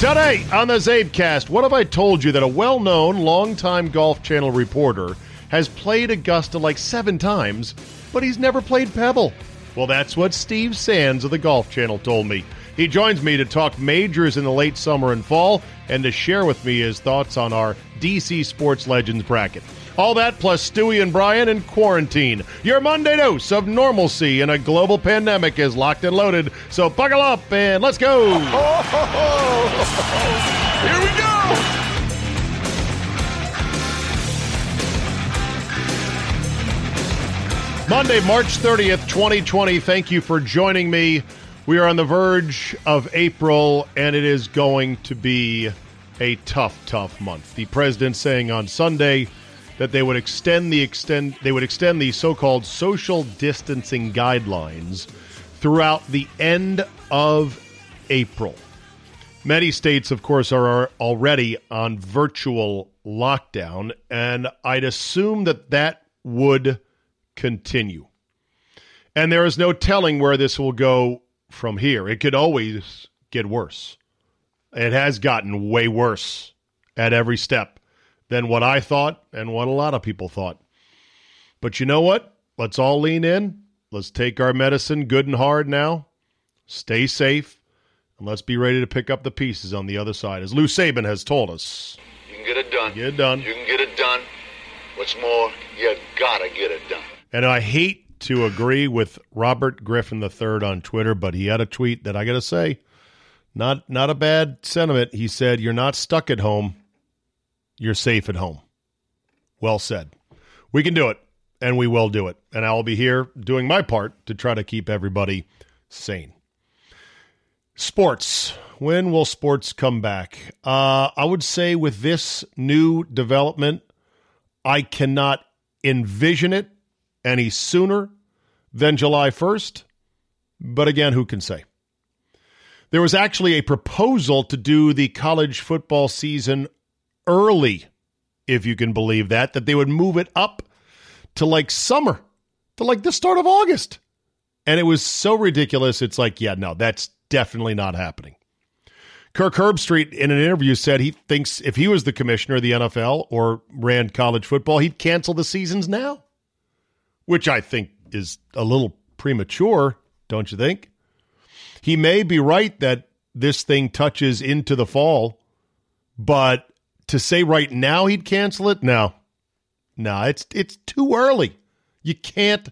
Today on the Zabecast, what have I told you that a well-known, longtime Golf Channel reporter has played Augusta like 7 times, but he's never played Pebble? Well, that's what Steve Sands of the Golf Channel told me. He joins me to talk majors in the late summer and fall and to share with me his thoughts on our DC Sports Legends bracket. All that plus Stewie and Brian in quarantine. Your Monday dose of normalcy in a global pandemic is locked and loaded. So buckle up and let's go. Oh, ho, ho. Here we go. Monday, March 30th, 2020. Thank you for joining me. We are on the verge of April, and it is going to be a tough, tough month. The president saying on Sunday that they would extend the so-called social distancing guidelines throughout the end of April. Many states, of course, are already on virtual lockdown, and I'd assume that that would continue. And there is no telling where this will go from here. It could always get worse. It has gotten way worse at every step than what I thought and what a lot of people thought. But you know what? Let's all lean in. Let's take our medicine good and hard now. Stay safe. And let's be ready to pick up the pieces on the other side. As Lou Saban has told us, you can get it done. Get it done. You can get it done. What's more, you gotta get it done. And I hate to agree with Robert Griffin III on Twitter, but he had a tweet that I gotta say, not a bad sentiment. He said, "You're not stuck at home. You're safe at home." Well said. We can do it, and we will do it. And I'll be here doing my part to try to keep everybody sane. Sports. When will sports come back? I would say with this new development, I cannot envision it any sooner than July 1st. But again, who can say? There was actually a proposal to do the college football season early, if you can believe that they would move it up to like summer, to like the start of August. And it was so ridiculous. It's like, yeah, no, that's definitely not happening. Kirk Herbstreit in an interview said he thinks if he was the commissioner of the NFL or ran college football, he'd cancel the seasons now, which I think is a little premature, don't you think? He may be right that this thing touches into the fall, but to say right now he'd cancel it? No, it's too early. You can't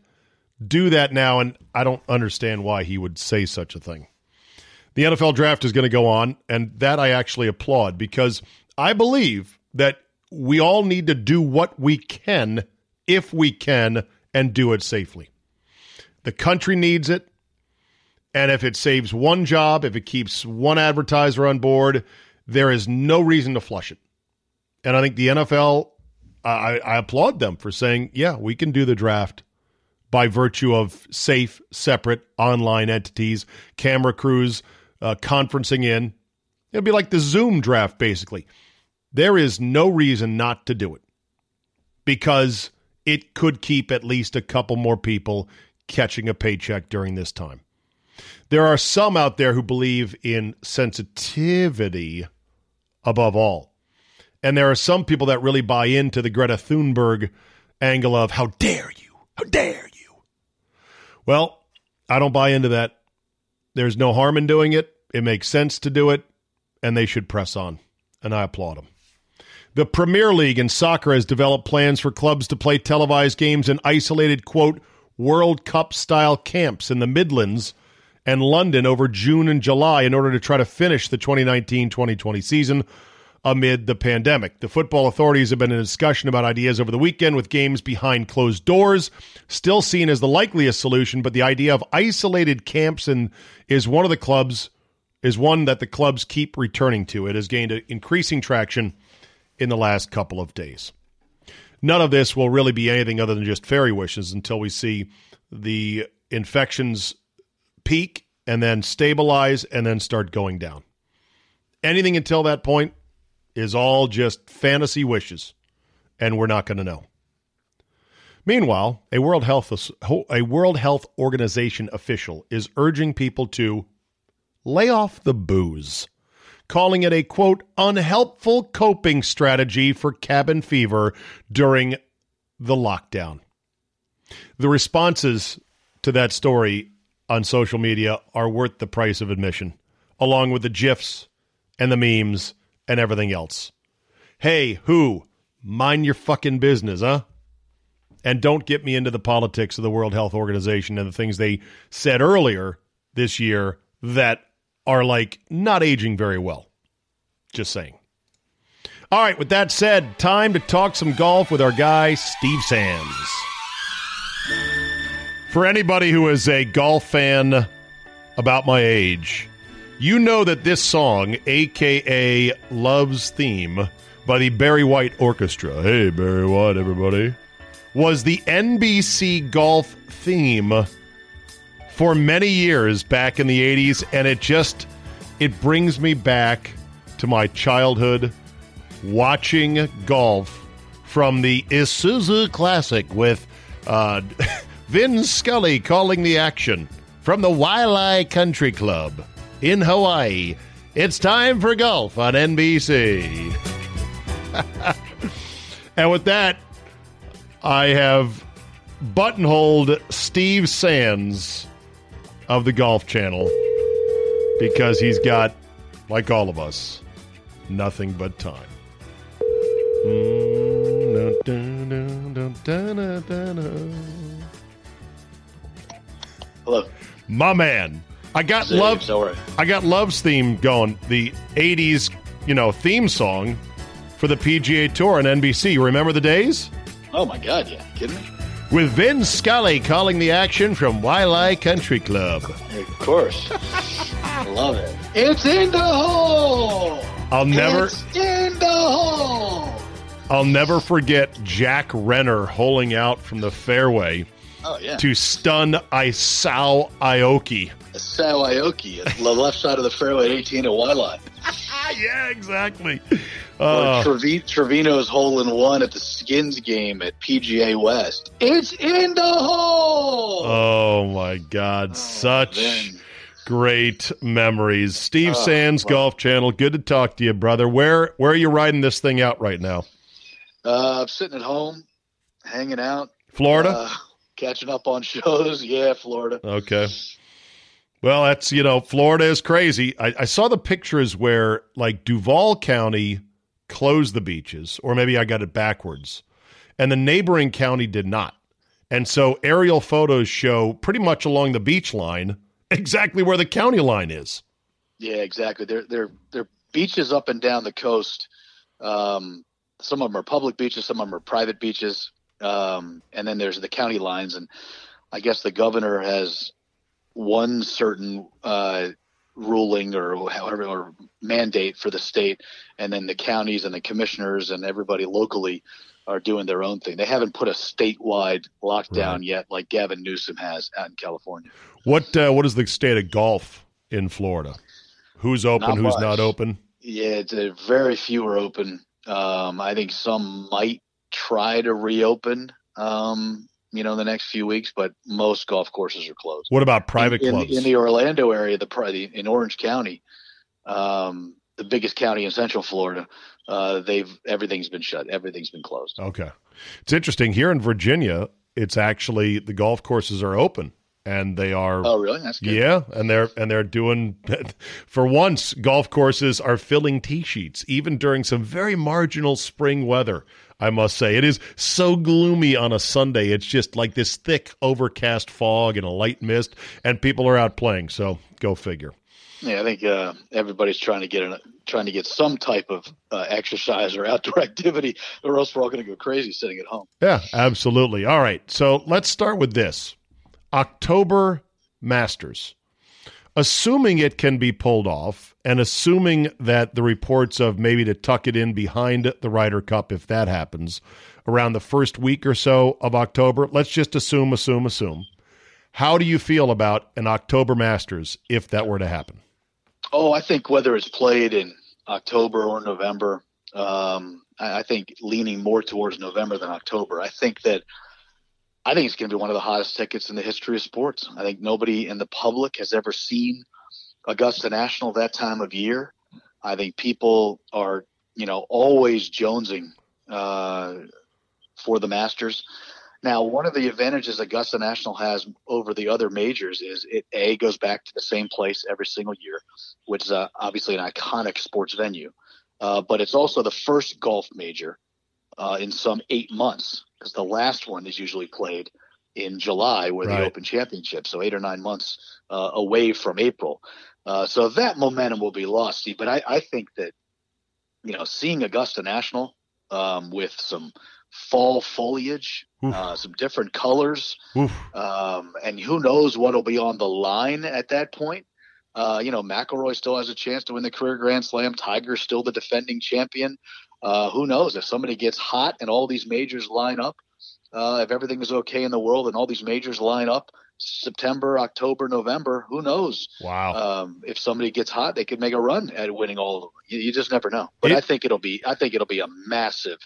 do that now, and I don't understand why he would say such a thing. The NFL draft is going to go on, and that I actually applaud, because I believe that we all need to do what we can, if we can, and do it safely. The country needs it, and if it saves one job, if it keeps one advertiser on board, there is no reason to flush it. And I think the NFL, I applaud them for saying, yeah, we can do the draft by virtue of safe, separate online entities, camera crews, conferencing in. It'll be like the Zoom draft, basically. There is no reason not to do it because it could keep at least a couple more people catching a paycheck during this time. There are some out there who believe in sensitivity above all. And there are some people that really buy into the Greta Thunberg angle of, how dare you? How dare you? Well, I don't buy into that. There's no harm in doing it. It makes sense to do it, and they should press on, and I applaud them. The Premier League in soccer has developed plans for clubs to play televised games in isolated, quote, World Cup-style camps in the Midlands and London over June and July in order to try to finish the 2019-2020 season amid the pandemic. The football authorities have been in discussion about ideas over the weekend with games behind closed doors, still seen as the likeliest solution, but the idea of isolated camps is one that the clubs keep returning to. It has gained increasing traction in the last couple of days. None of this will really be anything other than just fairy wishes until we see the infections peak and then stabilize and then start going down. Anything until that point is all just fantasy wishes, and we're not going to know. Meanwhile, a World Health Organization official is urging people to lay off the booze, calling it a, quote, unhelpful coping strategy for cabin fever during the lockdown. The responses to that story on social media are worth the price of admission, along with the GIFs and the memes and everything else. Hey, who? Mind your fucking business, huh? And don't get me into the politics of the World Health Organization and the things they said earlier this year that are like not aging very well. Just saying. All right, with that said, time to talk some golf with our guy, Steve Sands. For anybody who is a golf fan about my age, you know that this song, a.k.a. Love's Theme by the Barry White Orchestra, hey, Barry White, everybody, was the NBC golf theme for many years back in the 80s, and it brings me back to my childhood watching golf from the Isuzu Classic with Vin Scully calling the action from the Wailea Country Club in Hawaii. It's time for golf on NBC. And with that, I have buttonholed Steve Sands of the Golf Channel, because he's got, like all of us, nothing but time. Hello, my man. I got Love's Theme going, the '80s, theme song for the PGA Tour on NBC. Remember the days? Oh my God! Yeah, you kidding me? With Vin Scully calling the action from Wailea Country Club. Of course. Love it. It's in the hole! It's in the hole! I'll never forget Jack Renner holing out from the fairway to stun Isao Aoki. Isao Aoki at the left side of the fairway at 18 at Wailea. Yeah, exactly. Trevino's hole-in-one at the Skins game at PGA West. It's in the hole! Oh, my God. Great memories. Steve Sands, Golf Channel, good to talk to you, brother. Where are you riding this thing out right now? I'm sitting at home, hanging out. Florida? Catching up on shows. Yeah, Florida. Okay. Well, that's, Florida is crazy. I saw the pictures where, like, Duval County closed the beaches, or maybe I got it backwards, and the neighboring county did not. And so aerial photos show pretty much along the beach line exactly where the county line is. Yeah, exactly. They're beaches up and down the coast. Some of them are public beaches, some of them are private beaches, and then there's the county lines. And I guess the governor has one certain ruling or mandate for the state, and then the counties and the commissioners and everybody locally are doing their own thing. They haven't put a statewide lockdown yet like Gavin Newsom has out in California. What is the state of golf in Florida? Who's open, who's not open? Yeah, very few are open. I think some might try to reopen in the next few weeks, but most golf courses are closed. What about private clubs? In the Orlando area, in Orange County, the biggest county in Central Florida, everything's been shut. Everything's been closed. Okay. It's interesting. Here in Virginia, it's actually the golf courses are open and they are. Oh, really? That's good. Yeah, and they're doing. For once, golf courses are filling tee sheets, even during some very marginal spring weather. I must say, it is so gloomy on a Sunday. It's just like this thick, overcast fog and a light mist, and people are out playing. So go figure. Yeah, I think everybody's trying to get some type of exercise or outdoor activity, or else we're all going to go crazy sitting at home. Yeah, absolutely. All right, so let's start with this. October Masters. Assuming it can be pulled off, and assuming that the reports of maybe to tuck it in behind the Ryder Cup, if that happens, around the first week or so of October, let's just assume. How do you feel about an October Masters if that were to happen? Oh, I think whether it's played in October or November, I think leaning more towards November than October. I think it's going to be one of the hottest tickets in the history of sports. I think nobody in the public has ever seen Augusta National that time of year. I think people are, always jonesing for the Masters. Now, one of the advantages Augusta National has over the other majors is it, A, goes back to the same place every single year, which is obviously an iconic sports venue. But it's also the first golf major in some 8 months, because the last one is usually played in July with the Open Championship, so 8 or 9 months away from April. So that momentum will be lost. But I think that, seeing Augusta National with some fall foliage, some different colors, and who knows what will be on the line at that point. McIlroy still has a chance to win the career Grand Slam. Tiger's still the defending champion. Who knows if somebody gets hot and all these majors line up, if everything is okay in the world and all these majors line up September, October, November, who knows? Wow. If somebody gets hot, they could make a run at winning all of them. You just never know. But I think it'll be a massive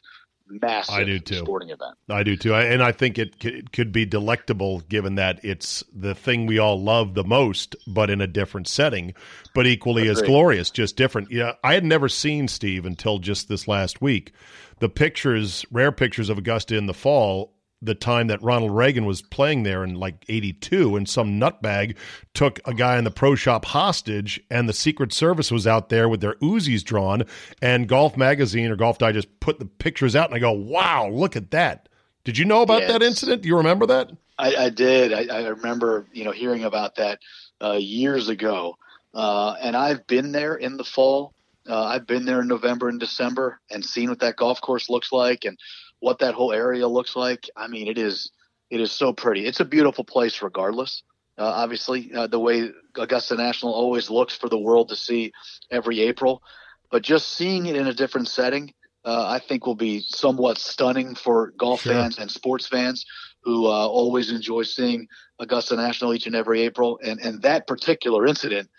sporting event. I do too. And I think it could be delectable, given that it's the thing we all love the most, but in a different setting, but equally as glorious, just different. Yeah. I had never seen, Steve, until just this last week, the pictures, rare pictures of Augusta in the fall, the time that Ronald Reagan was playing there in like 82, and some nutbag took a guy in the pro shop hostage, and the Secret Service was out there with their Uzis drawn, and Golf Magazine or Golf Digest put the pictures out, and I go, wow, look at that. Did you know about that incident? Do you remember that? I did. I remember, hearing about that years ago. And I've been there in the fall. I've been there in November and December and seen what that golf course looks like and what that whole area looks like. I mean, it is so pretty. It's a beautiful place regardless. Obviously, the way Augusta National always looks for the world to see every April. But just seeing it in a different setting, I think will be somewhat stunning for golf fans and sports fans who always enjoy seeing Augusta National each and every April. And that particular incident,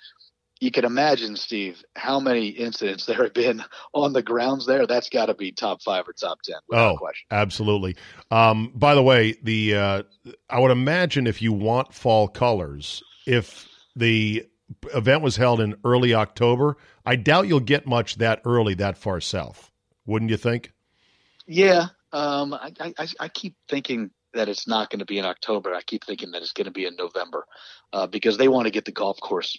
you can imagine, Steve, how many incidents there have been on the grounds there. That's got to be top 5 or top 10, without question. Absolutely. By the way, I would imagine if you want fall colors, if the event was held in early October, I doubt you'll get much that early that far south. Wouldn't you think? Yeah. I keep thinking that it's not going to be in October. I keep thinking that it's going to be in November because they want to get the golf course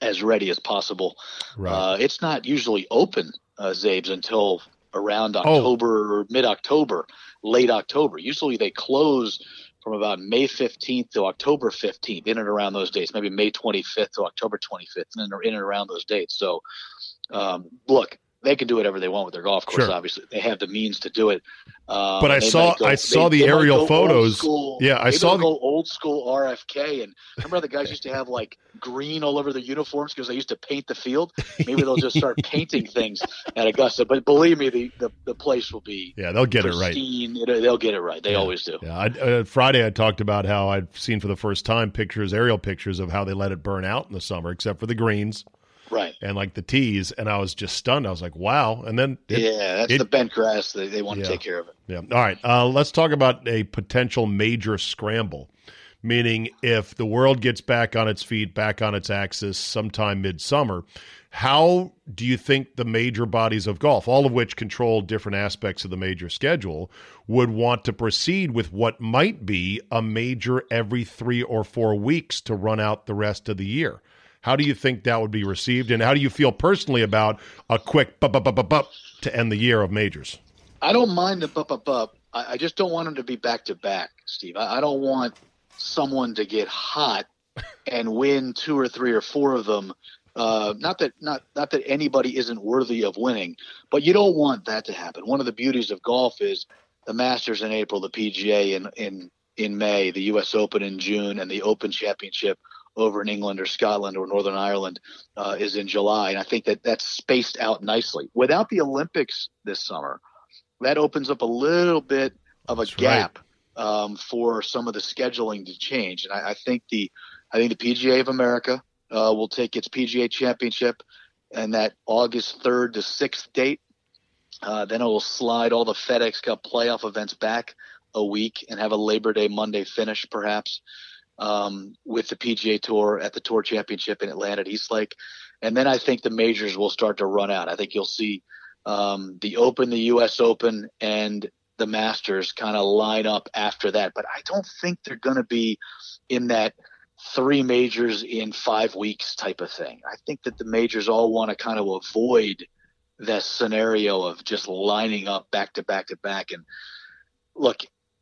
as ready as possible. Right. It's not usually open, Zabes, until around October or mid-October, late October. Usually they close from about May 15th to October 15th, in and around those dates, maybe May 25th to October 25th, and then in and around those dates. So, look, they can do whatever they want with their golf course. Sure. Obviously, they have the means to do it. But I saw the aerial photos. School, yeah, I saw the old school RFK, and remember the guys used to have like green all over their uniforms because they used to paint the field. Maybe they'll just start painting things at Augusta. But believe me, the place will be they'll get pristine. It right. They'll get it right. They always do. Yeah. Friday I talked about how I've seen for the first time aerial pictures of how they let it burn out in the summer, except for the greens. Right. And like the tees, and I was just stunned. I was like, wow. And then that's the bent grass. They want to take care of it. Yeah. All right. Let's talk about a potential major scramble. meaning if the world gets back on its feet, back on its axis sometime midsummer, how do you think the major bodies of golf, all of which control different aspects of the major schedule, would want to proceed with what might be a major every 3 or 4 weeks to run out the rest of the year? How do you think that would be received, and how do you feel personally about a quick bup to end the year of majors? I don't mind the bup. I just don't want them to be back-to-back, Steve. I don't want someone to get hot and win 2 or 3 or 4 of them. Not that anybody isn't worthy of winning, but you don't want that to happen. One of the beauties of golf is the Masters in April, the PGA in May, the U.S. Open in June, and the Open Championship over in England or Scotland or Northern Ireland is in July. And I think that that's spaced out nicely. Without the Olympics this summer, that opens up a little bit of a gap, right, for some of the scheduling to change. And I think the PGA of America will take its PGA Championship and that August 3rd to 6th date. Then it will slide all the FedEx Cup playoff events back a week and have a Labor Day Monday finish, perhaps, with the PGA Tour at the Tour Championship in Atlanta at Eastlake. And then I think the majors will start to run out. I think you'll see the Open, the U.S. Open, and the Masters kind of line up after that. But I don't think they're going to be in that 3 majors in 5 weeks type of thing. I think that the majors all want to kind of avoid that scenario of just lining up back to back. And look,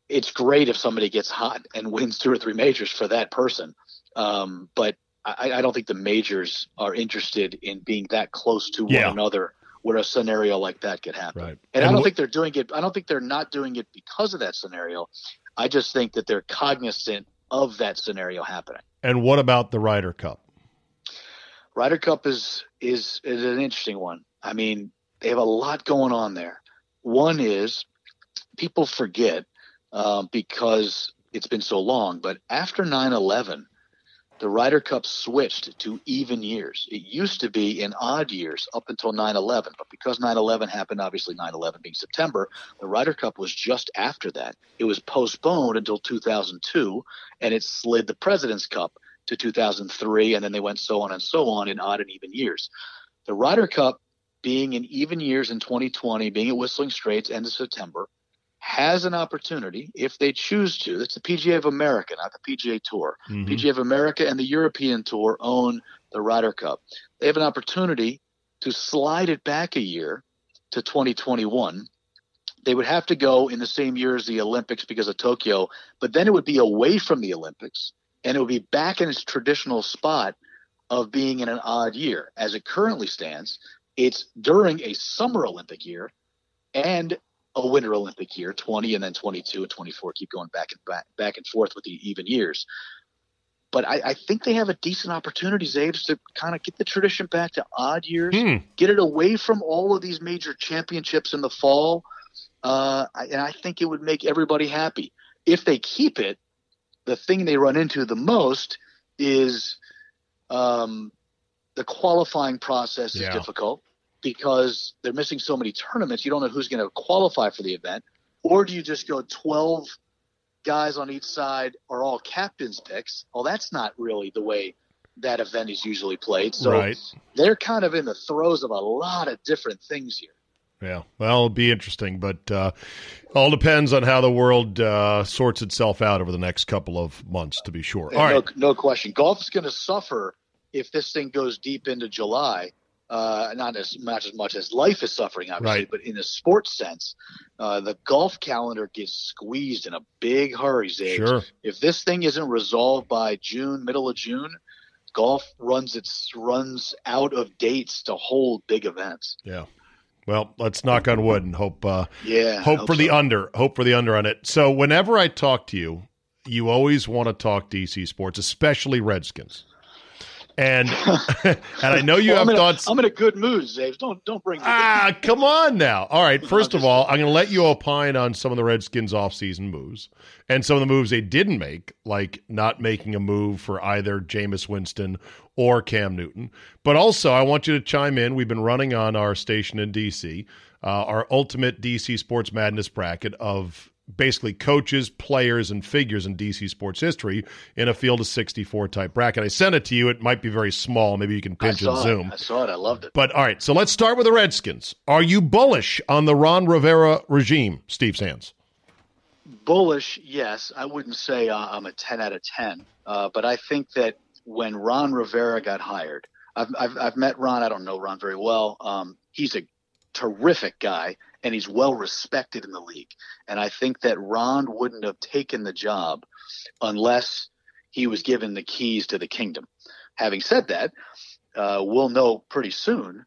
it's great if somebody gets hot and wins 2 or 3 majors for that person. But I don't think the majors are interested in being that close to one another where a scenario like that could happen. Right. And I don't think they're doing it. I don't think they're not doing it because of that scenario. I just think that they're cognizant of that scenario happening. And what about the Ryder Cup? Ryder Cup is an interesting one. I mean, they have a lot going on there. One is people forget because it's been so long, but after 9/11, the Ryder Cup switched to even years. It used to be in odd years up until 9/11, but because 9/11 happened, obviously 9/11 being September, the Ryder Cup was just after that. It was postponed until 2002, and it slid the President's Cup to 2003, and then they went so on in odd and even years. The Ryder Cup being in even years in 2020, being at Whistling Straits end of September, has an opportunity, if they choose to — that's the PGA of America, not the PGA Tour. Mm-hmm. PGA of America and the European Tour own the Ryder Cup. They have an opportunity to slide it back a year to 2021. They would have to go in the same year as the Olympics because of Tokyo, but then it would be away from the Olympics, and it would be back in its traditional spot of being in an odd year. As it currently stands, it's during a summer Olympic year and a Winter Olympic year, 20 and then 22 and 24, keep going back and forth with the even years. But I think they have a decent opportunity, Zabes, to kind of get the tradition back to odd years, get it away from all of these major championships in the fall. And I think it would make everybody happy. If they keep it, the thing they run into the most is the qualifying process is difficult, because they're missing so many tournaments. You don't know who's going to qualify for the event. Or do you just go 12 guys on each side are all captain's picks? Well, that's not really the way that event is usually played. So They're kind of in the throes of a lot of different things here. Yeah, well, it'll be interesting, but all depends on how the world sorts itself out over the next couple of months, to be sure. No question. Golf is going to suffer if this thing goes deep into July. Not as much as life is suffering, obviously, but in a sports sense, the golf calendar gets squeezed in a big hurry, Zabe. Sure. If this thing isn't resolved by June, middle of June, golf runs out of dates to hold big events. Yeah. Well, let's knock on wood and hope for the under on it. So whenever I talk to you, you always want to talk DC sports, especially Redskins. And I know you have thoughts. I'm in a good mood, Zaves. Don't bring me down. Come on now. All right. First of all, I'm going to let you opine on some of the Redskins' offseason moves and some of the moves they didn't make, like not making a move for either Jameis Winston or Cam Newton. But also, I want you to chime in. We've been running on our station in D.C., our ultimate D.C. sports madness bracket of basically coaches, players, and figures in DC sports history in a field of 64 type bracket. I sent it to you. It might be very small. Maybe you can pinch and zoom. I saw it. I loved it. But all right, so let's start with the Redskins. Are you bullish on the Ron Rivera regime, Steve Sands? Bullish, yes. I wouldn't say I'm a 10 out of 10, but I think that when Ron Rivera got hired, I've met Ron. I don't know Ron very well. He's a terrific guy, and he's well respected in the league. And I think that Ron wouldn't have taken the job unless he was given the keys to the kingdom. Having said that, we'll know pretty soon,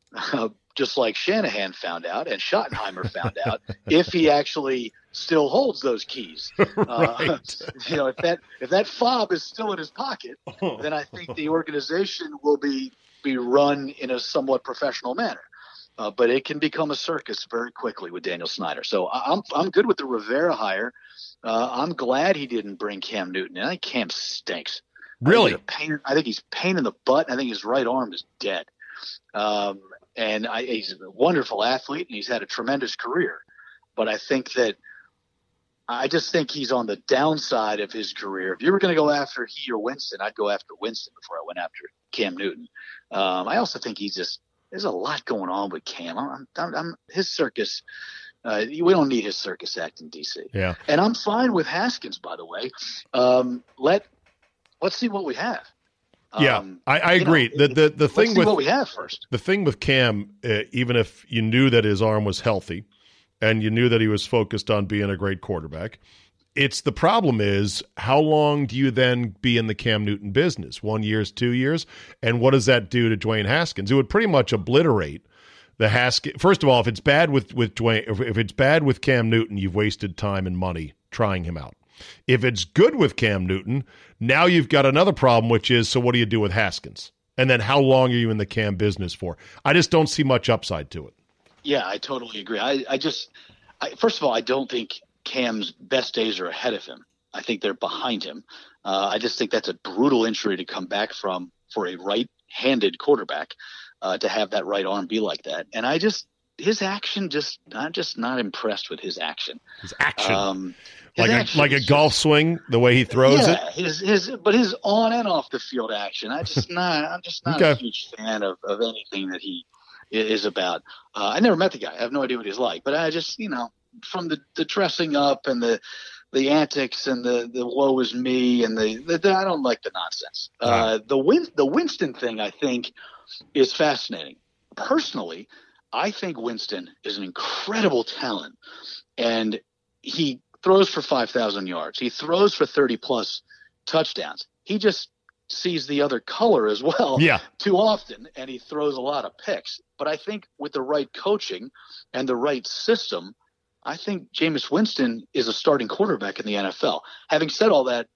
just like Shanahan found out and Schottenheimer found out, if he actually still holds those keys. Right. You know, if that fob is still in his pocket, then I think the organization will be run in a somewhat professional manner. But it can become a circus very quickly with Daniel Snyder. So I'm good with the Rivera hire. I'm glad he didn't bring Cam Newton in. I think Cam stinks. Really? I think he's pain in the butt. I think his right arm is dead. And he's a wonderful athlete, and he's had a tremendous career. But I think that I think he's on the downside of his career. If you were going to go after he or Winston, I'd go after Winston before I went after Cam Newton. I also think he's just – there's a lot going on with Cam. His circus. We don't need his circus act in DC. Yeah. And I'm fine with Haskins, by the way. Let's see what we have. Yeah, I agree. The thing with what we have first. The thing with Cam, even if you knew that his arm was healthy, and you knew that he was focused on being a great quarterback. The problem is, how long do you then be in the Cam Newton business? 1 year, 2 years? And what does that do to Dwayne Haskins? It would pretty much obliterate the Haskins. First of all, if it's bad with Dwayne, if it's bad with Cam Newton, you've wasted time and money trying him out. If it's good with Cam Newton, now you've got another problem, which is, so what do you do with Haskins? And then how long are you in the Cam business for? I just don't see much upside to it. Yeah, I totally agree. I first of all, I don't think Cam's best days are ahead of him. I think they're behind him. I just think that's a brutal injury to come back from for a right-handed quarterback, to have that right arm be like that. And I'm just not impressed with his action. His action, like a golf swing, the way he throws it. But his on and off the field action, I'm just not a huge fan of anything that he is about. I never met the guy. I have no idea what he's like. But I just, from the dressing up and the antics and the woe is me and the I don't like the nonsense. The Winston thing, I think, is fascinating. Personally, I think Winston is an incredible talent, and he throws for 5,000 yards. He throws for 30-plus touchdowns. He just sees the other color as well too often, and he throws a lot of picks. But I think with the right coaching and the right system, I think Jameis Winston is a starting quarterback in the NFL. Having said all that,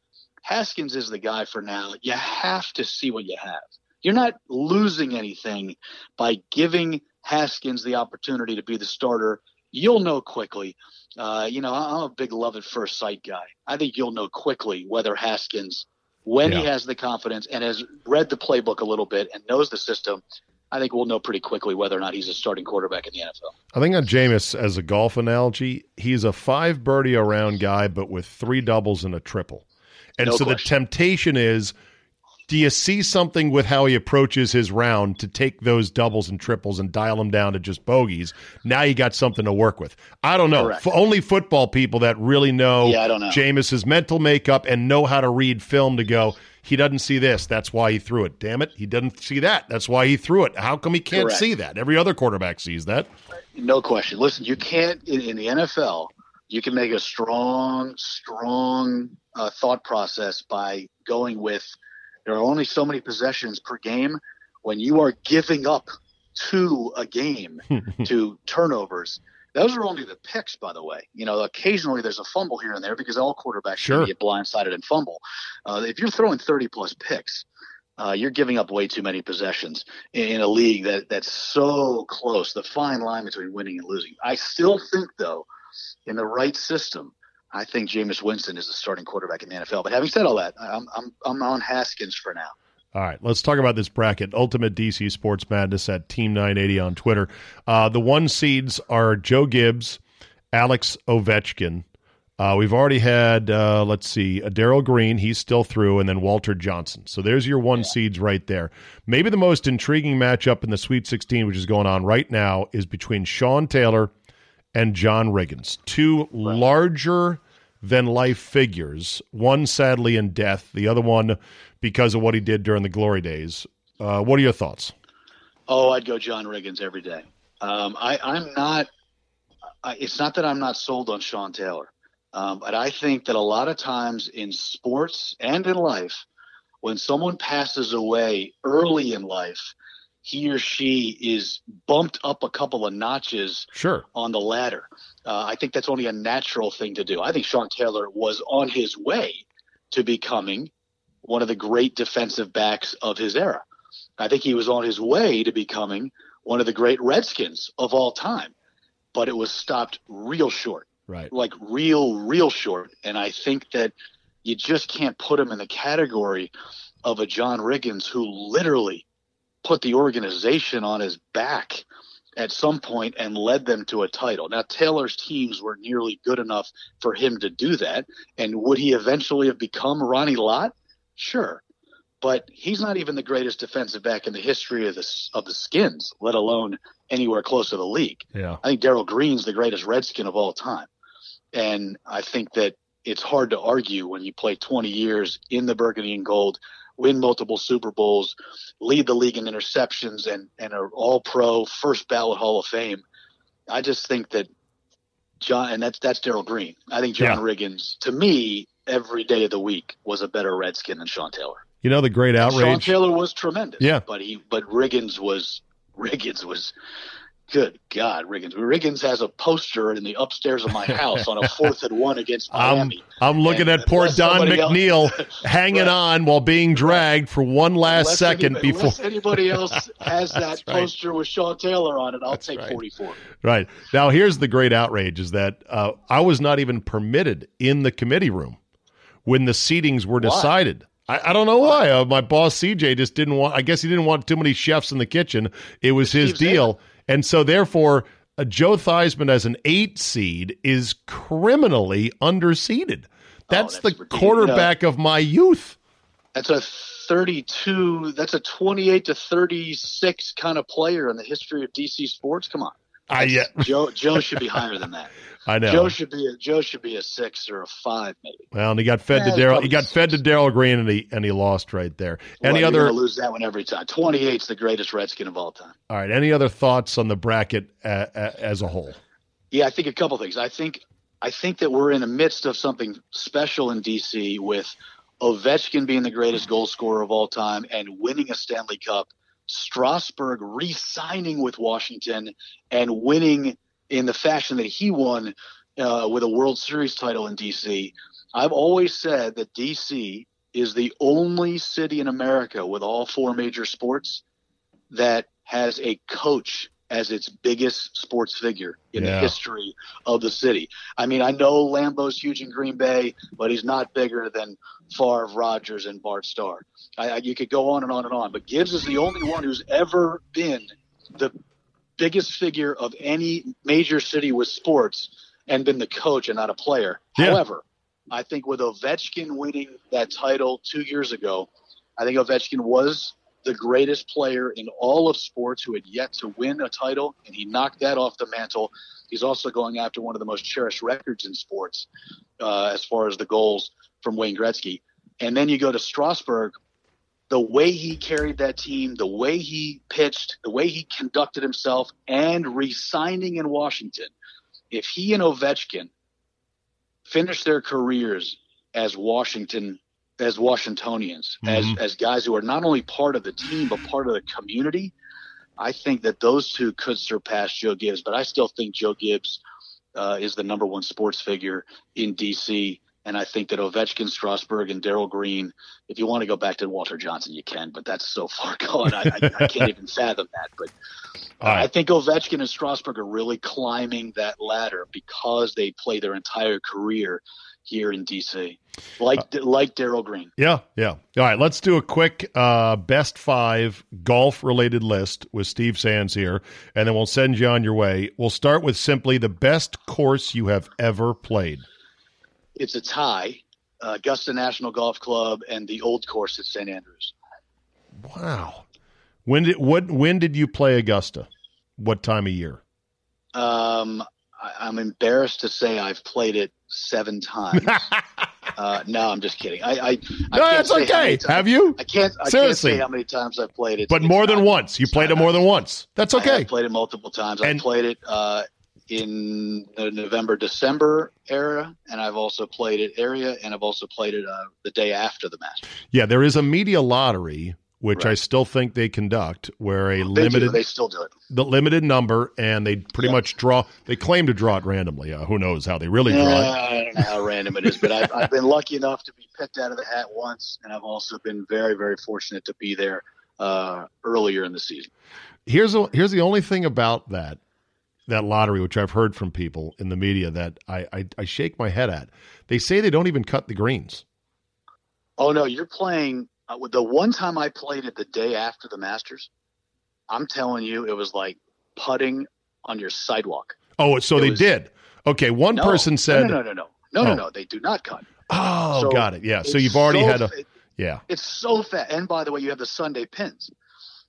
Haskins is the guy for now. You have to see what you have. You're not losing anything by giving Haskins the opportunity to be the starter. You'll know quickly. I'm a big love at first sight guy. I think you'll know quickly whether Haskins, when he has the confidence and has read the playbook a little bit and knows the system, I think we'll know pretty quickly whether or not he's a starting quarterback in the NFL. I think on Jameis, as a golf analogy, he's a 5-birdie-around guy, but with 3 doubles and a triple. And no so question. The temptation is, do you see something with how he approaches his round to take those doubles and triples and dial them down to just bogeys? Now you got something to work with. I don't know. Only football people that really know, Jameis's mental makeup and know how to read film to go, he doesn't see this. That's why he threw it. Damn it. He doesn't see that. That's why he threw it. How come he can't see that? Every other quarterback sees that. No question. Listen, you can't, in the NFL, you can make a strong thought process by going with, there are only so many possessions per game. When you are giving up 2 a game to turnovers, those are only the picks, by the way. Occasionally there's a fumble here and there because all quarterbacks can get blindsided and fumble. If you're throwing 30-plus picks, you're giving up way too many possessions in a league that's so close, the fine line between winning and losing. I still think, though, in the right system, I think Jameis Winston is the starting quarterback in the NFL. But having said all that, I'm on Haskins for now. All right, let's talk about this bracket. Ultimate DC Sports Madness at Team 980 on Twitter. The 1 seeds are Joe Gibbs, Alex Ovechkin, We've already had, let's see, Daryl Green, he's still through, and then Walter Johnson. So there's your one seeds right there. Maybe the most intriguing matchup in the Sweet 16, which is going on right now, is between Sean Taylor and John Riggins, two larger-than-life figures, one sadly in death, the other one because of what he did during the glory days. What are your thoughts? Oh, I'd go John Riggins every day. It's not that I'm not sold on Sean Taylor. But I think that a lot of times in sports and in life, when someone passes away early in life, he or she is bumped up a couple of notches on the ladder. I think that's only a natural thing to do. I think Sean Taylor was on his way to becoming one of the great defensive backs of his era. I think he was on his way to becoming one of the great Redskins of all time, but it was stopped real short. Right. Like real short. And I think that you just can't put him in the category of a John Riggins who literally put the organization on his back at some point and led them to a title. Now, Taylor's teams were nearly good enough for him to do that. And would he eventually have become Ronnie Lott? Sure. But he's not even the greatest defensive back in the history of the Skins, let alone anywhere close to the league. Yeah. I think Daryl Green's the greatest Redskin of all time. And I think that it's hard to argue when you play 20 years in the burgundy and gold, win multiple Super Bowls, lead the league in interceptions, and are all pro, first ballot Hall of Fame. I just think that that's Daryl Green. I think John Riggins, to me, every day of the week was a better Redskin than Sean Taylor. You know, the great outrage. Sean Taylor was tremendous. Yeah. But Riggins was. Good God, Riggins. Riggins has a poster in the upstairs of my house on a 4th and 1 against Miami. I'm looking at poor Don McNeil hanging on while being dragged for one last second before. Unless anybody else has that poster with Sean Taylor on it, I'll take 44. Right. Now, here's the great outrage is that I was not even permitted in the committee room when the seatings were decided. I don't know why. My boss, CJ, just didn't want – I guess he didn't want too many chefs in the kitchen. It was his deal. And so, therefore, Joe Theismann as an 8 seed is criminally underseeded. That's the ridiculous quarterback of my youth. That's a 32. That's a 28 to 36 kind of player in the history of DC sports. Come on, Joe should be higher than that. I know Joe should be a 6 or a 5 maybe. Well, and he got fed to Daryl. He got fed to Daryl Green, and he lost right there. Any other? You're gonna lose that one every time. 28's the greatest Redskin of all time. All right. Any other thoughts on the bracket as a whole? Yeah, I think a couple things. I think that we're in the midst of something special in DC with Ovechkin being the greatest goal scorer of all time and winning a Stanley Cup, Strasburg re-signing with Washington and winning in the fashion that he won with a World Series title in D.C. I've always said that D.C. is the only city in America with all 4 major sports that has a coach as its biggest sports figure in the history of the city. I mean, I know Lambeau's huge in Green Bay, but he's not bigger than Favre, Rodgers, and Bart Starr. You could go on and on and on, but Gibbs is the only one who's ever been the biggest figure of any major city with sports and been the coach and not a player. Yeah. However, I think with Ovechkin winning that title 2 years ago, I think Ovechkin was the greatest player in all of sports who had yet to win a title, and he knocked that off the mantle. He's also going after one of the most cherished records in sports as far as the goals from Wayne Gretzky. And then you go to Strasburg. The way he carried that team, the way he pitched, the way he conducted himself, and re-signing in Washington, if he and Ovechkin finish their careers as Washingtonians, as guys who are not only part of the team but part of the community, I think that those two could surpass Joe Gibbs. But I still think Joe Gibbs is the number one sports figure in D.C., and I think that Ovechkin, Strasburg, and Daryl Green, if you want to go back to Walter Johnson, you can, but that's so far gone. I can't even fathom that. But I think Ovechkin and Strasburg are really climbing that ladder because they play their entire career here in D.C., like Daryl Green. Yeah. All right, let's do a quick best 5 golf-related list with Steve Sands here, and then we'll send you on your way. We'll start with simply the best course you have ever played. It's a tie, Augusta National Golf Club and the old course at St. Andrews. Wow. When did you play Augusta? What time of year? I'm embarrassed to say I've played it 7 times. No, I'm just kidding. No, that's okay. Have you? I can't say how many times I've played it. But more than once. You played it more than once. That's okay. I played it multiple times. I played it in the November, December era, and I've also played it the day after the Masters. Yeah, there is a media lottery, which right. I still think they conduct, where they still do it. The limited number, and they pretty much draw. They claim to draw it randomly. Who knows how they really draw it? I don't know how random it is, but I've been lucky enough to be picked out of the hat once, and I've also been very, very fortunate to be there earlier in the season. Here's the only thing about that lottery, which I've heard from people in the media that I shake my head at. They say they don't even cut the greens. Oh no, you're playing. The one time I played it the day after the Masters, I'm telling you, it was like putting on your sidewalk. Oh, so they did. Okay, one person said... No, they do not cut. Oh, so got it, yeah. So you've already had a... Yeah. It's so fast. And by the way, you have the Sunday pins.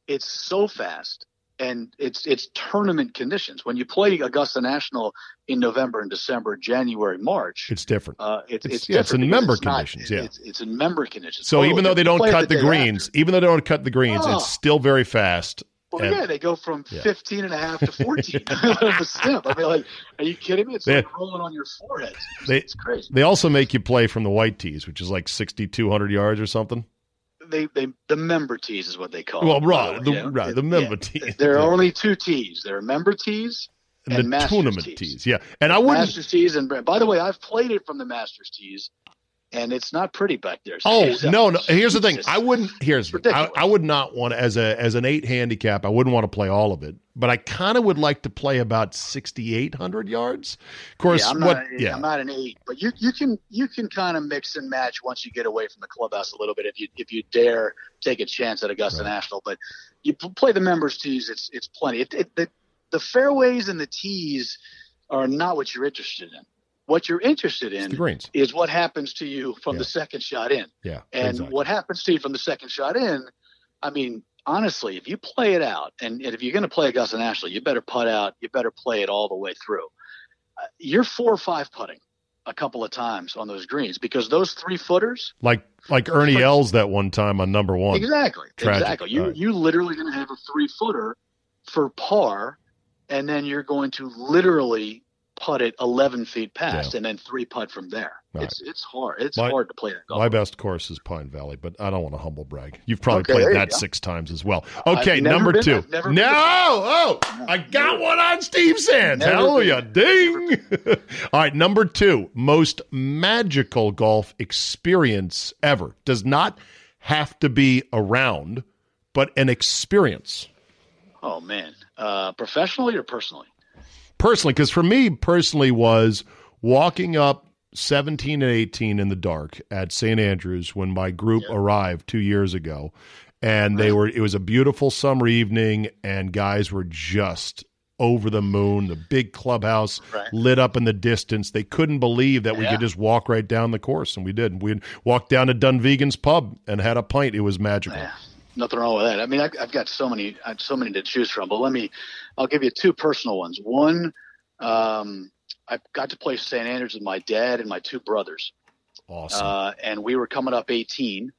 It's so fast, and it's tournament conditions. When you play Augusta National in November and December, January, March, it's different. It's different. It's in member conditions. It's in member conditions. So even though they don't cut the greens, it's still very fast. Well, they go from 15 and a half to 14. I mean, like, are you kidding me? It's like rolling on your forehead. It's crazy. They also make you play from the white tees, which is like 6,200 yards or something. The member tees is what they call. Well, right, the member tees. There are only 2 tees. There are member tees. And the Masters tournament tees, yeah. And I wouldn't. Masters tees, and by the way, I've played it from the Masters tees, and it's not pretty back there. No. Here's the thing: I wouldn't. I would not want as an 8 handicap. I wouldn't want to play all of it, but I kind of would like to play about 6,800 yards. Of course, I'm not an 8, but you can kind of mix and match once you get away from the clubhouse a little bit if you dare take a chance at Augusta National. But you play the members tees; it's plenty. The fairways and the tees are not what you're interested in. What you're interested in is what happens to you from the second shot in. Yeah, and what happens to you from the second shot in, I mean, honestly, if you play it out, and if you're going to play Augusta National, you better putt out, you better play it all the way through. You're 4 or 5 putting a couple of times on those greens because those 3-footers. Like Ernie Els that one time on number 1. Exactly. Tragic. Exactly. You're literally going to have a 3-footer for par. And then you're going to literally putt it 11 feet past and then 3-putt from there. Right. It's hard. It's hard to play that golf. My best course is Pine Valley, but I don't want to humble brag. You've probably played that 6 times as well. Okay, number two. I got one on Steve Sands. Hallelujah. Ding. All right, number 2, most magical golf experience ever. Does not have to be a round, but an experience. Oh, man. Professionally or personally? Personally, because for me, personally was walking up 17 and 18 in the dark at St. Andrews when my group arrived 2 years ago. And it was a beautiful summer evening, and guys were just over the moon. The big clubhouse lit up in the distance. They couldn't believe that we could just walk right down the course, and we did. We walked down to Dunvegan's Pub and had a pint. It was magical. Yeah. Nothing wrong with that. I mean, I've got so many to choose from, but I'll give you 2 personal ones. One, I got to play St. Andrews with my dad and my 2 brothers. Awesome. And we were coming up 18,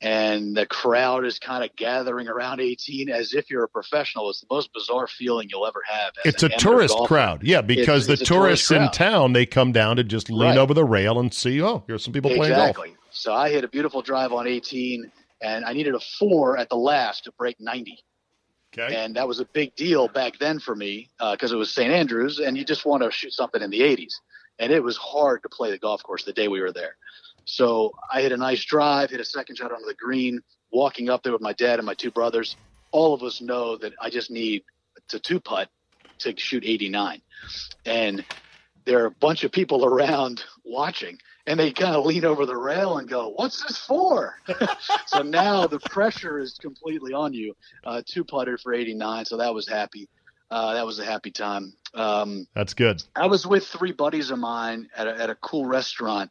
and the crowd is kind of gathering around 18 as if you're a professional. It's the most bizarre feeling you'll ever have. It's a tourist crowd. Yeah, because the tourists in town, they come down to just lean over the rail and see, oh, here's some people playing golf. Exactly. So I hit a beautiful drive on 18, and I needed a 4 at the last to break 90. Okay. And that was a big deal back then for me because it was St. Andrews, and you just want to shoot something in the 80s. And it was hard to play the golf course the day we were there. So I hit a nice drive, hit a second shot onto the green, walking up there with my dad and my 2 brothers. All of us know that I just need to 2-putt to shoot 89. And there are a bunch of people around watching, and they kind of lean over the rail and go, what's this for? So now the pressure is completely on you. 2-putter for 89, so that was happy. That was a happy time. That's good. I was with three buddies of mine at a cool restaurant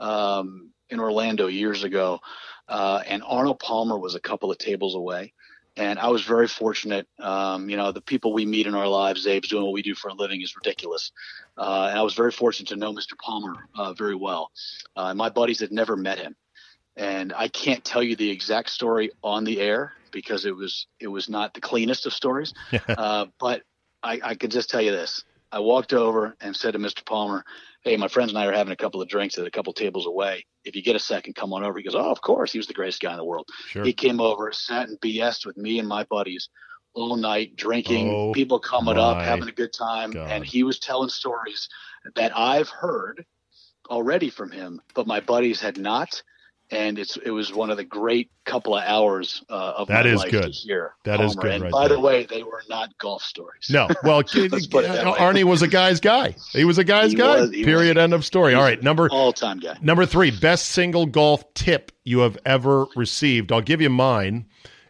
in Orlando years ago, and Arnold Palmer was a couple of tables away. And I was very fortunate. The people we meet in our lives, Abe's doing what we do for a living is ridiculous. And I was very fortunate to know Mr. Palmer very well. My buddies had never met him. And I can't tell you the exact story on the air because it was not the cleanest of stories. But I could just tell you this. I walked over and said to Mr. Palmer, hey, my friends and I are having a couple of drinks at a couple tables away. If you get a second, come on over. He goes, oh, of course. He was the greatest guy in the world. Sure. He came over, sat and BS'd with me and my buddies all night, drinking, people coming up, having a good time. God. And he was telling stories that I've heard already from him, but my buddies had not. And it was one of the great couple of hours of that my is life good. This year. That Palmer. Is good. And right by there. The way, they were not golf stories. No. Well, Arnie was a guy's guy. He was a guy's guy. Period. End of story. All right. All-time guy. Number three, best single golf tip you have ever received. I'll give you mine.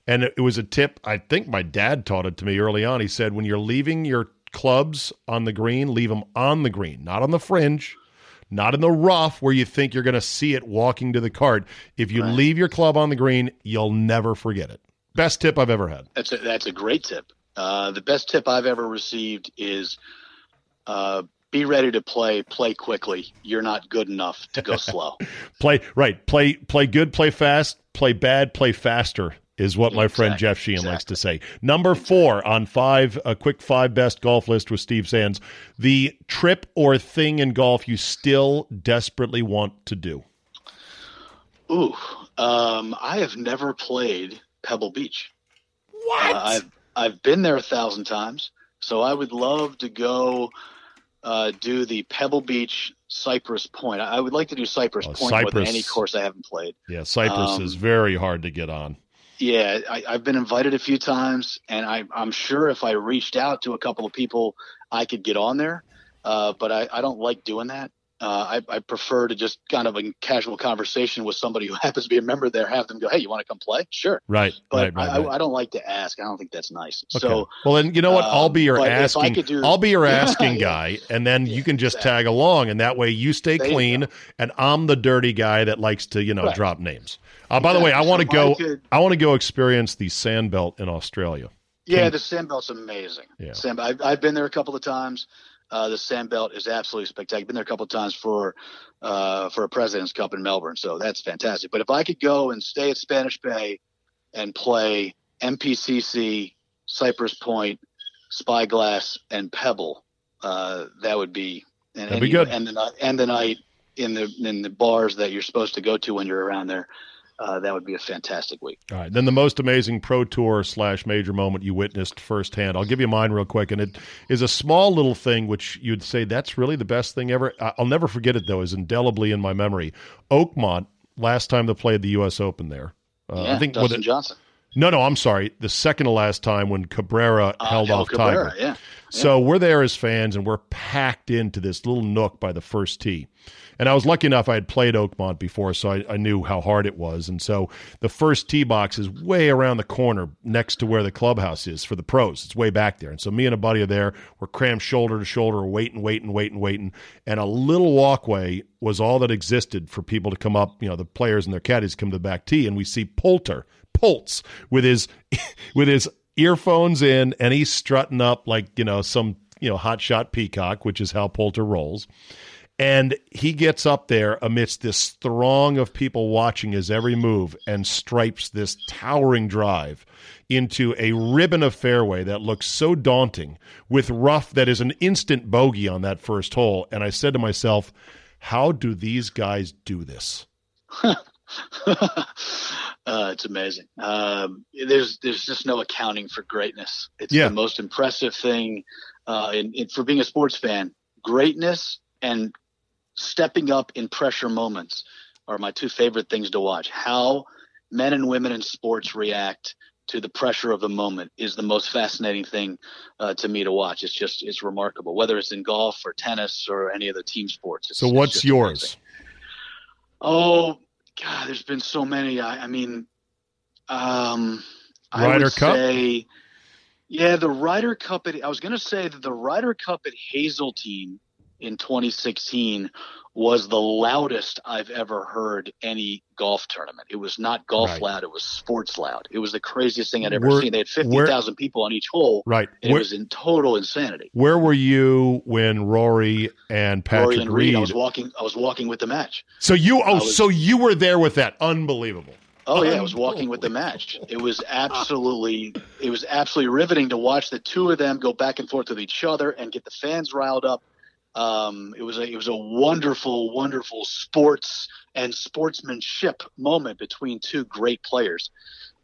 And it was a tip. I think my dad taught it to me early on. He said, when you're leaving your clubs on the green, leave them on the green, not on the fringe. Not in the rough where you think you're going to see it walking to the cart. If you leave your club on the green, you'll never forget it. Best tip I've ever had. That's a great tip. The best tip I've ever received is be ready to play quickly. You're not good enough to go slow. Play good, play fast, play bad, play faster is what my friend Jeff Sheehan likes to say. Number four on five, a quick five best golf list with Steve Sands. The trip or thing in golf you still desperately want to do. Ooh, I have never played Pebble Beach. What? I've been there 1,000 times, so I would love to go do the Pebble Beach Cypress Point. I would like to do Cypress Point with any course I haven't played. Yeah, Cypress is very hard to get on. Yeah, I've been invited a few times, and I'm sure if I reached out to a couple of people, I could get on there. But I don't like doing that. I prefer to just kind of a casual conversation with somebody who happens to be a member there, have them go, hey, you want to come play? Sure. Right. But I don't like to ask. I don't think that's nice. Okay. So, well, then you know what? I'll be your asking guy. And then you can just tag along. And that way you stay clean. You and I'm the dirty guy that likes to, drop names. By the way, I want to go experience the Sandbelt in Australia. Yeah. The Sandbelt's amazing. Yeah. I've been there a couple of times. The Sandbelt is absolutely spectacular. I've been there a couple of times for a President's Cup in Melbourne, so that's fantastic. But if I could go and stay at Spanish Bay and play MPCC, Cypress Point, Spyglass, and Pebble, that would be that'd be good. And the night in the bars that you're supposed to go to when you're around there. That would be a fantastic week. All right. Then the most amazing pro tour / major moment you witnessed firsthand. I'll give you mine real quick. And it is a small little thing, which you'd say that's really the best thing ever. I'll never forget it though. Is indelibly in my memory. Oakmont, last time they played the US Open there. I think Dustin Johnson. No, I'm sorry. The second to last time when Cabrera held off Tiger. Yeah. So we're there as fans, and we're packed into this little nook by the first tee. And I was lucky enough I had played Oakmont before, so I knew how hard it was. And so the first tee box is way around the corner next to where the clubhouse is for the pros. It's way back there. And so me and a buddy are there. We're crammed shoulder to shoulder, waiting. And a little walkway was all that existed for people to come up, the players and their caddies come to the back tee. And we see Poltz with his earphones in, and he's strutting up like, some, hotshot peacock, which is how Poulter rolls. And he gets up there amidst this throng of people watching his every move and stripes this towering drive into a ribbon of fairway that looks so daunting with rough that is an instant bogey on that first hole. And I said to myself, how do these guys do this? It's amazing. There's just no accounting for greatness. It's the most impressive thing for being a sports fan. Greatness and stepping up in pressure moments are my two favorite things to watch. How men and women in sports react to the pressure of the moment is the most fascinating thing to me to watch. It's remarkable, whether it's in golf or tennis or any other team sports. So what's yours? Oh, God, there's been so many. I mean, Ryder Cup? Yeah, the Ryder Cup. I was going to say that the Ryder Cup at Hazeltine in 2016 was the loudest I've ever heard any golf tournament. It was not golf loud. It was sports loud. It was the craziest thing I'd ever seen. They had 50,000 people on each hole. Right. And it was in total insanity. Where were you when Rory and Patrick Reed? I was walking with the match. So you were there with that. Unbelievable. Oh yeah, I was walking with the match. It was absolutely riveting to watch the two of them go back and forth with each other and get the fans riled up. It was a wonderful, wonderful sports and sportsmanship moment between two great players,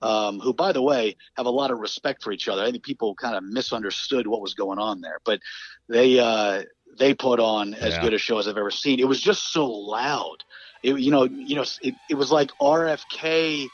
who, by the way, have a lot of respect for each other. I think people kind of misunderstood what was going on there, but they put on as good a show as I've ever seen. It was just so loud. It was like RFK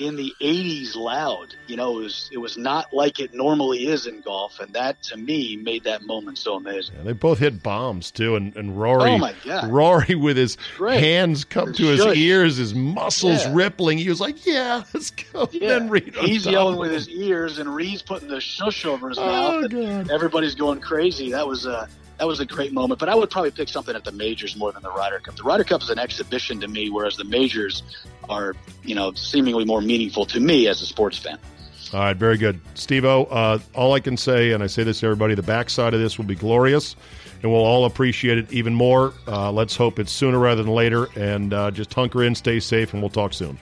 in the 80s loud. It was not like it normally is in golf, and that to me made that moment so amazing. Yeah, they both hit bombs too, and Rory, oh my God. Rory with his hands come to his ears, his muscles rippling. He was like, "Yeah, let's go." Yeah. And Reed he's yelling with his ears, and Reed's putting the shush over his mouth. And everybody's going crazy. That was a great moment, but I would probably pick something at the majors more than the Ryder Cup. The Ryder Cup is an exhibition to me, whereas the majors are, seemingly more meaningful to me as a sports fan. All right, very good. Steve-O, all I can say, and I say this to everybody, the backside of this will be glorious, and we'll all appreciate it even more. Let's hope it's sooner rather than later, and just hunker in, stay safe, and we'll talk soon.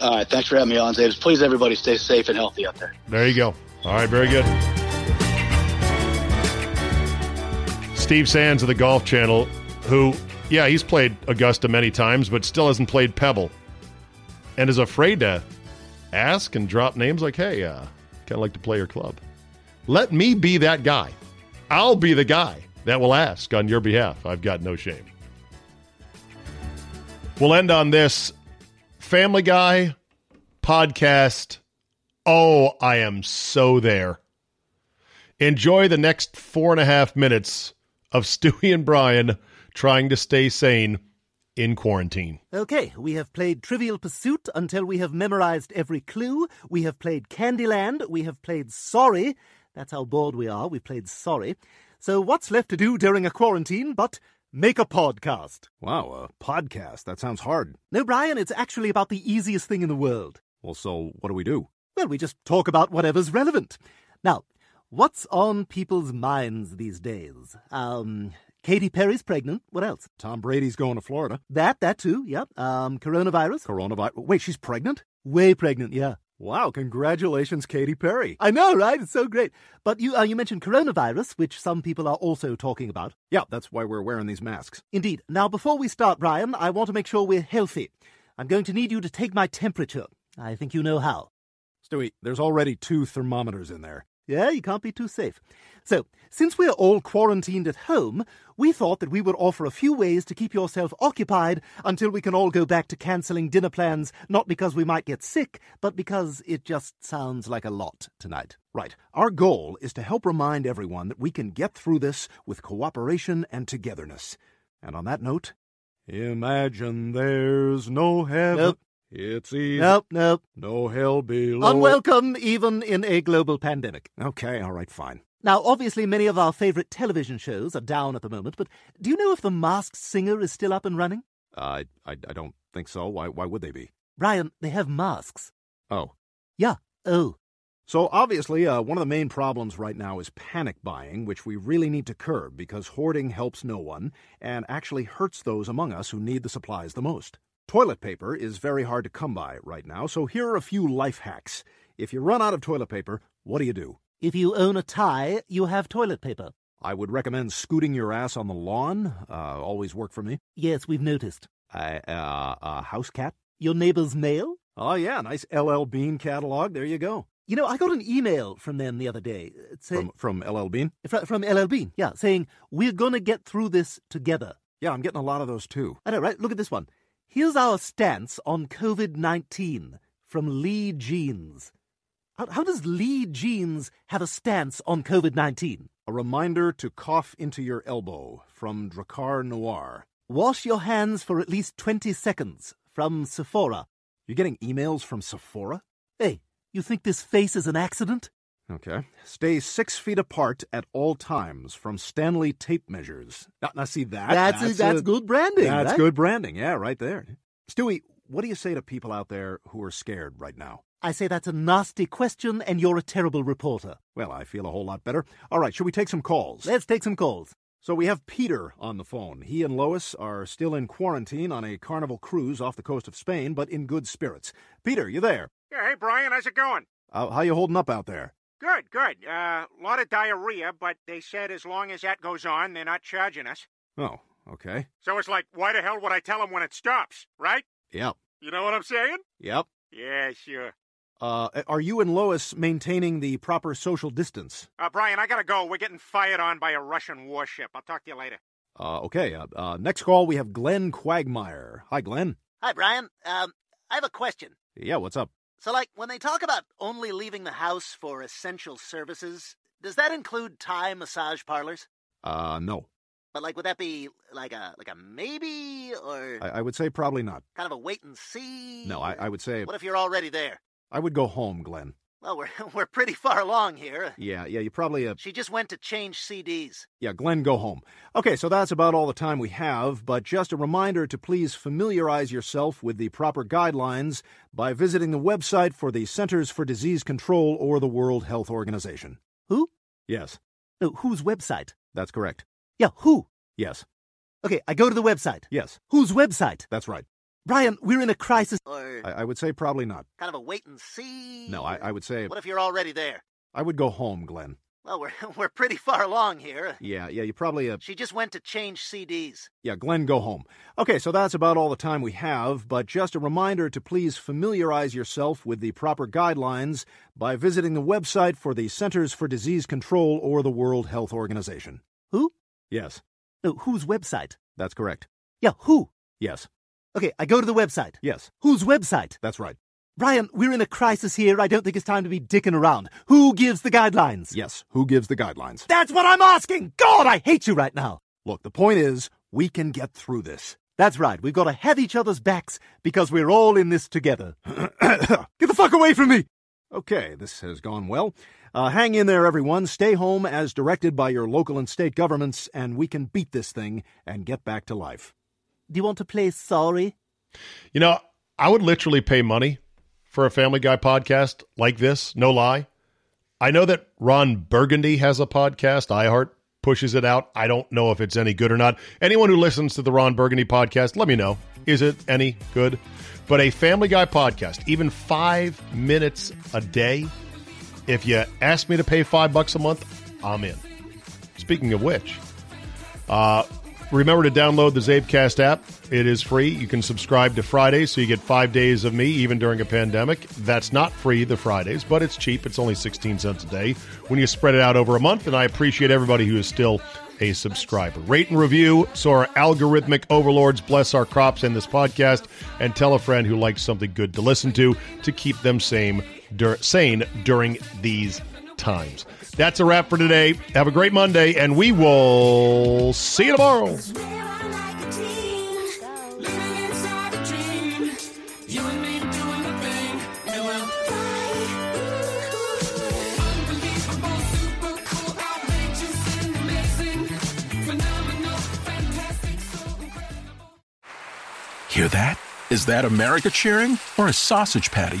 All right, thanks for having me on, Zaves. Please, everybody, stay safe and healthy out there. There you go. All right, very good. Steve Sands of the Golf Channel, who, he's played Augusta many times, but still hasn't played Pebble, and is afraid to ask and drop names like, "Hey, kind of like to play your club." Let me be that guy. I'll be the guy that will ask on your behalf. I've got no shame. We'll end on this Family Guy podcast. Oh, I am so there. Enjoy the next 4.5 minutes of Stewie and Brian trying to stay sane in quarantine. Okay, we have played Trivial Pursuit until we have memorized every clue. We have played Candyland. We have played Sorry. That's how bored we are. We played Sorry. So what's left to do during a quarantine but make a podcast? Wow, a podcast? That sounds hard. No, Brian, it's actually about the easiest thing in the world. Well, so what do we do? Well, we just talk about whatever's relevant. Now, what's on people's minds these days? Katy Perry's pregnant. What else? Tom Brady's going to Florida. That too, yeah. Coronavirus. Wait, she's pregnant? Way pregnant, yeah. Wow, congratulations, Katy Perry. I know, right? It's so great. But you mentioned coronavirus, which some people are also talking about. Yeah, that's why we're wearing these masks. Indeed. Now, before we start, Brian, I want to make sure we're healthy. I'm going to need you to take my temperature. I think you know how. Stewie, there's already 2 thermometers in there. Yeah, you can't be too safe. So, since we're all quarantined at home, we thought that we would offer a few ways to keep yourself occupied until we can all go back to cancelling dinner plans, not because we might get sick, but because it just sounds like a lot tonight. Right. Our goal is to help remind everyone that we can get through this with cooperation and togetherness. And on that note, imagine there's no heaven. Nope. It's easy. Nope. No hell below. Unwelcome, even in a global pandemic. Okay, all right, fine. Now, obviously, many of our favorite television shows are down at the moment, but do you know if The Masked Singer is still up and running? I don't think so. Why would they be? Brian, they have masks. Oh. Yeah, oh. So, obviously, one of the main problems right now is panic buying, which we really need to curb because hoarding helps no one and actually hurts those among us who need the supplies the most. Toilet paper is very hard to come by right now, so here are a few life hacks. If you run out of toilet paper, what do? If you own a tie, you have toilet paper. I would recommend scooting your ass on the lawn. Always worked for me. Yes, we've noticed. A house cat? Your neighbor's mail? Oh, yeah, nice L.L. Bean catalog. There you go. You know, I got an email from them the other day. From L.L. Bean? From L.L. Bean, yeah, saying, "We're going to get through this together." Yeah, I'm getting a lot of those, too. I know, right? Look at this one. Here's our stance on COVID-19 from Lee Jeans. How does Lee Jeans have a stance on COVID-19? A reminder to cough into your elbow from Drakkar Noir. Wash your hands for at least 20 seconds from Sephora. You're getting emails from Sephora? Hey, you think this face is an accident? Okay. Stay 6 feet apart at all times from Stanley tape measures. Now see that. That's good branding. That's right? Good branding. Yeah, right there. Stewie, what do you say to people out there who are scared right now? I say that's a nasty question, and you're a terrible reporter. Well, I feel a whole lot better. All right, should we take some calls? Let's take some calls. So we have Peter on the phone. He and Lois are still in quarantine on a Carnival cruise off the coast of Spain, but in good spirits. Peter, you there? Yeah, hey, Brian, how's it going? How you holding up out there? Good. A lot of diarrhea, but they said as long as that goes on, they're not charging us. Oh, okay. So it's like, why the hell would I tell them when it stops, right? Yep. You know what I'm saying? Yep. Yeah, sure. Are you and Lois maintaining the proper social distance? Brian, I gotta go. We're getting fired on by a Russian warship. I'll talk to you later. Okay. Next call, we have Glenn Quagmire. Hi, Glenn. Hi, Brian. I have a question. Yeah, what's up? So, like, when they talk about only leaving the house for essential services, does that include Thai massage parlors? No. But, like, would that be like a maybe, or? I would say probably not. Kind of a wait and see? No, I would say. What if you're already there? I would go home, Glenn. Well, we're pretty far along here. Yeah, you probably... She just went to change CDs. Yeah, Glenn, go home. Okay, so that's about all the time we have, but just a reminder to please familiarize yourself with the proper guidelines by visiting the website for the Centers for Disease Control or the World Health Organization. Who? Yes. No, whose website? That's correct. Yeah, who? Yes. Okay, I go to the website. Yes. Whose website? That's right. Brian, we're in a crisis. I would say probably not. Kind of a wait and see? No, I would say... What if you're already there? I would go home, Glenn. Well, we're pretty far along here. Yeah, you probably... She just went to change CDs. Yeah, Glenn, go home. Okay, so that's about all the time we have, but just a reminder to please familiarize yourself with the proper guidelines by visiting the website for the Centers for Disease Control or the World Health Organization. Who? Yes. No, whose website? That's correct. Yeah, who? Yes. Okay, I go to the website. Yes. Whose website? That's right. Brian, we're in a crisis here. I don't think it's time to be dicking around. Who gives the guidelines? Yes, who gives the guidelines? That's what I'm asking! God, I hate you right now! Look, the point is, we can get through this. That's right. We've got to have each other's backs because we're all in this together. Get the fuck away from me! Okay, this has gone well. Hang in there, everyone. Stay home as directed by your local and state governments, and we can beat this thing and get back to life. Do you want to play sorry? You know, I would literally pay money for a Family Guy podcast like this, no lie. I know that Ron Burgundy has a podcast. iHeart pushes it out. I don't know if it's any good or not. Anyone who listens to the Ron Burgundy podcast, let me know. Is it any good? But a Family Guy podcast, even 5 minutes a day, if you ask me to pay $5 a month, I'm in. Speaking of which, remember to download the Zabecast app. It is free. You can subscribe to Fridays, so you get 5 days of me, even during a pandemic. That's not free, the Fridays, but it's cheap. It's only 16 cents a day when you spread it out over a month, and I appreciate everybody who is still a subscriber. Rate and review so our algorithmic overlords bless our crops in this podcast, and tell a friend who likes something good to listen to keep them sane during these times. That's a wrap for today. Have a great Monday, and we will see you tomorrow. Hear that? Is that America cheering or a sausage patty